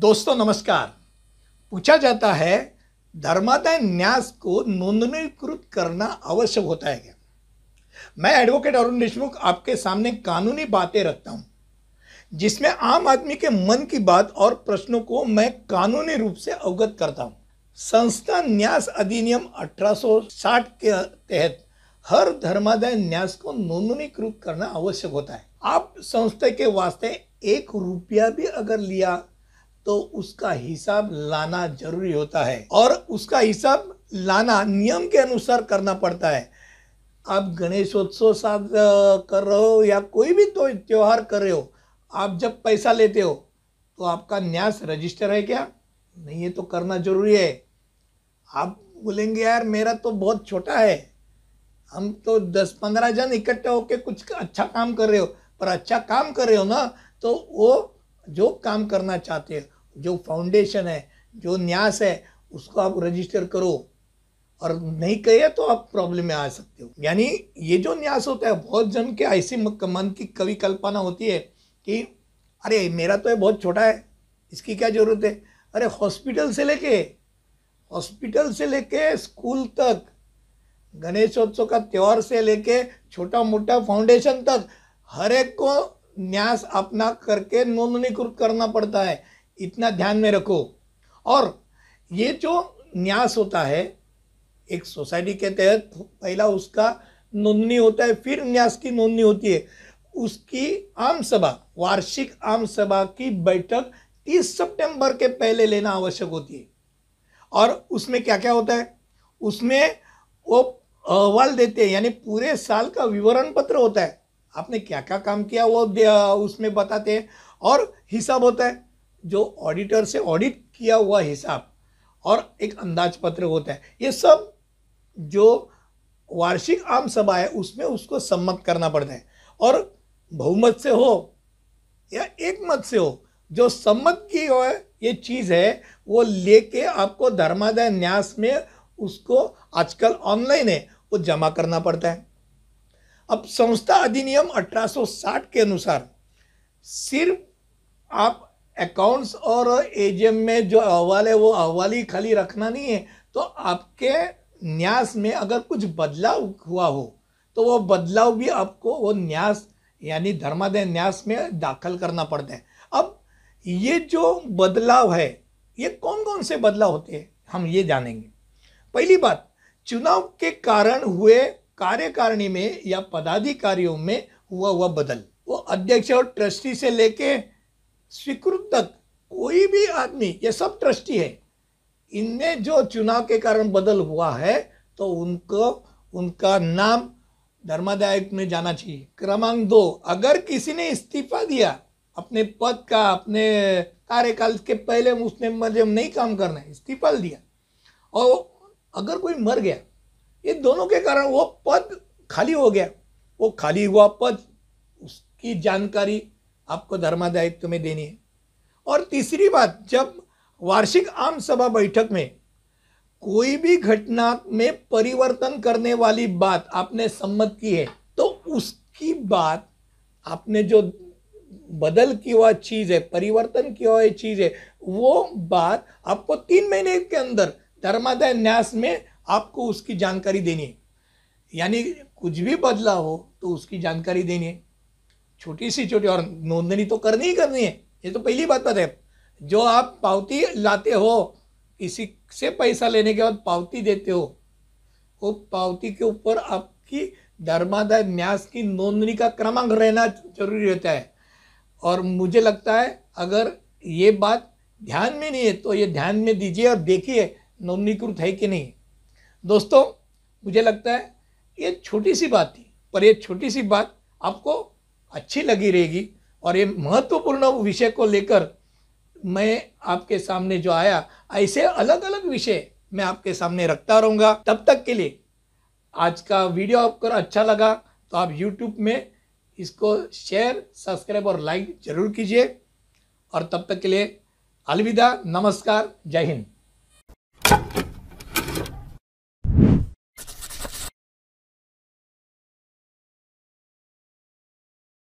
दोस्तों नमस्कार। पूछा जाता है धर्मादाय न्यास को नोंदनीकृत करना आवश्यक होता है क्या? मैं एडवोकेट अरुण देशमुख आपके सामने कानूनी बातें रखता हूं, जिसमें आम आदमी के मन की बात और प्रश्नों को मैं कानूनी रूप से अवगत करता हूं। संस्था न्यास अधिनियम 1860 के तहत हर धर्मादाय न्यास को नोंदनीकृत करना आवश्यक होता है। आप संस्था के वास्ते 1 रुपया भी अगर लिया तो उसका हिसाब लाना जरूरी होता है और उसका हिसाब लाना नियम के अनुसार करना पड़ता है। आप गणेशोत्सव कर रहे हो या कोई भी त्योहार कर रहे हो, आप जब पैसा लेते हो तो आपका न्यास रजिस्टर है क्या? नहीं, ये तो करना जरूरी है। आप बोलेंगे यार मेरा तो बहुत छोटा है, हम तो 10-15 जन इकट्ठे होकर कुछ अच्छा काम कर रहे हो। पर अच्छा काम कर रहे हो ना, तो वो जो काम करना चाहते हो, जो फाउंडेशन है, जो न्यास है, उसको आप रजिस्टर करो। और नहीं करिए तो आप प्रॉब्लम में आ सकते हो। यानी ये जो न्यास होता है, बहुत जन के ऐसी मन की कवि कल्पना होती है कि अरे मेरा तो ये बहुत छोटा है, इसकी क्या ज़रूरत है। अरे हॉस्पिटल से लेके स्कूल तक, गणेशोत्सव का त्यौहार से लेके छोटा मोटा फाउंडेशन तक, हर एक को न्यास अपना करके नोंदनीकृत करना पड़ता है। इतना ध्यान में रखो। और ये जो न्यास होता है, एक सोसाइटी के तहत पहला उसका नोंदनी होता है, फिर न्यास की नोंदनी होती है। उसकी आम सभा, वार्षिक आम सभा की बैठक 30 सितंबर के पहले लेना आवश्यक होती है। और उसमें क्या क्या होता है? उसमें वो अहवाल देते हैं, यानी पूरे साल का विवरण पत्र होता है। आपने क्या क्या काम किया वो उसमें बताते हैं। और हिसाब होता है, जो ऑडिटर से ऑडिट किया हुआ हिसाब, और एक अंदाज पत्र होता है। ये सब जो वार्षिक आम सभा है उसमें उसको सम्मत करना पड़ता है। और बहुमत से हो या एक मत से हो, जो सम्मत की हो ये चीज़ है, वो लेके आपको धर्मादाय न्यास में उसको आजकल ऑनलाइन है वो जमा करना पड़ता है। अब संस्था अधिनियम 1860 के अनुसार सिर्फ आप अकाउंट्स और एजीएम में जो अहवाल है वो अहवाल ही खाली रखना नहीं है। तो आपके न्यास में अगर कुछ बदलाव हुआ हो तो वो बदलाव भी आपको वो न्यास यानी धर्मादाय न्यास में दाखिल करना पड़ता है। अब ये जो बदलाव है, ये कौन कौन से बदलाव होते हैं, हम ये जानेंगे। पहली बात, चुनाव के कारण हुए कार्यकारिणी में या पदाधिकारियों में हुआ बदल। वो अध्यक्ष और ट्रस्टी से लेके स्वीकृत तक कोई भी आदमी, ये सब ट्रस्टी है, इनमें जो चुनाव के कारण बदल हुआ है तो उनको उनका नाम धर्मादाय आयुक्त में जाना चाहिए। क्रमांक 2, अगर किसी ने इस्तीफा दिया अपने पद का, अपने कार्यकाल के पहले, उसने मुझे नहीं काम करना है, इस्तीफा दिया, और अगर कोई मर गया, ये दोनों के कारण वो पद खाली हो गया, वो खाली हुआ पद, उसकी जानकारी आपको धर्मादाय आयुक्त में देनी है। और तीसरी बात, जब वार्षिक आम सभा बैठक में कोई भी घटना में परिवर्तन करने वाली बात आपने सम्मत की है, तो उसकी बात आपने जो बदल की हुआ चीज़ है, परिवर्तन की हुआ चीज़ है, वो बात आपको 3 महीने के अंदर धर्मादाय न्यास में आपको उसकी जानकारी देनी है। यानी कुछ भी बदला हो तो उसकी जानकारी देनी है, छोटी सी छोटी, और नोंदनी तो करनी ही करनी है। ये तो पहली बात है। जो आप पावती लाते हो, किसी से पैसा लेने के बाद पावती देते हो, वो पावती के ऊपर आपकी धर्मादाय न्यास की नोंदनी का क्रमांक रहना जरूरी होता है। और मुझे लगता है अगर ये बात ध्यान में नहीं है तो ये ध्यान में दीजिए और देखिए नोंदनीकृत है कि नहीं। दोस्तों मुझे लगता है ये छोटी सी बात थी, पर ये छोटी सी बात आपको अच्छी लगी रहेगी। और ये महत्वपूर्ण विषय को लेकर मैं आपके सामने जो आया, ऐसे अलग अलग विषय मैं आपके सामने रखता रहूँगा। तब तक के लिए आज का वीडियो आपको अच्छा लगा तो आप YouTube में इसको शेयर, सब्सक्राइब और लाइक जरूर कीजिए। और तब तक के लिए अलविदा, नमस्कार, जय हिंद।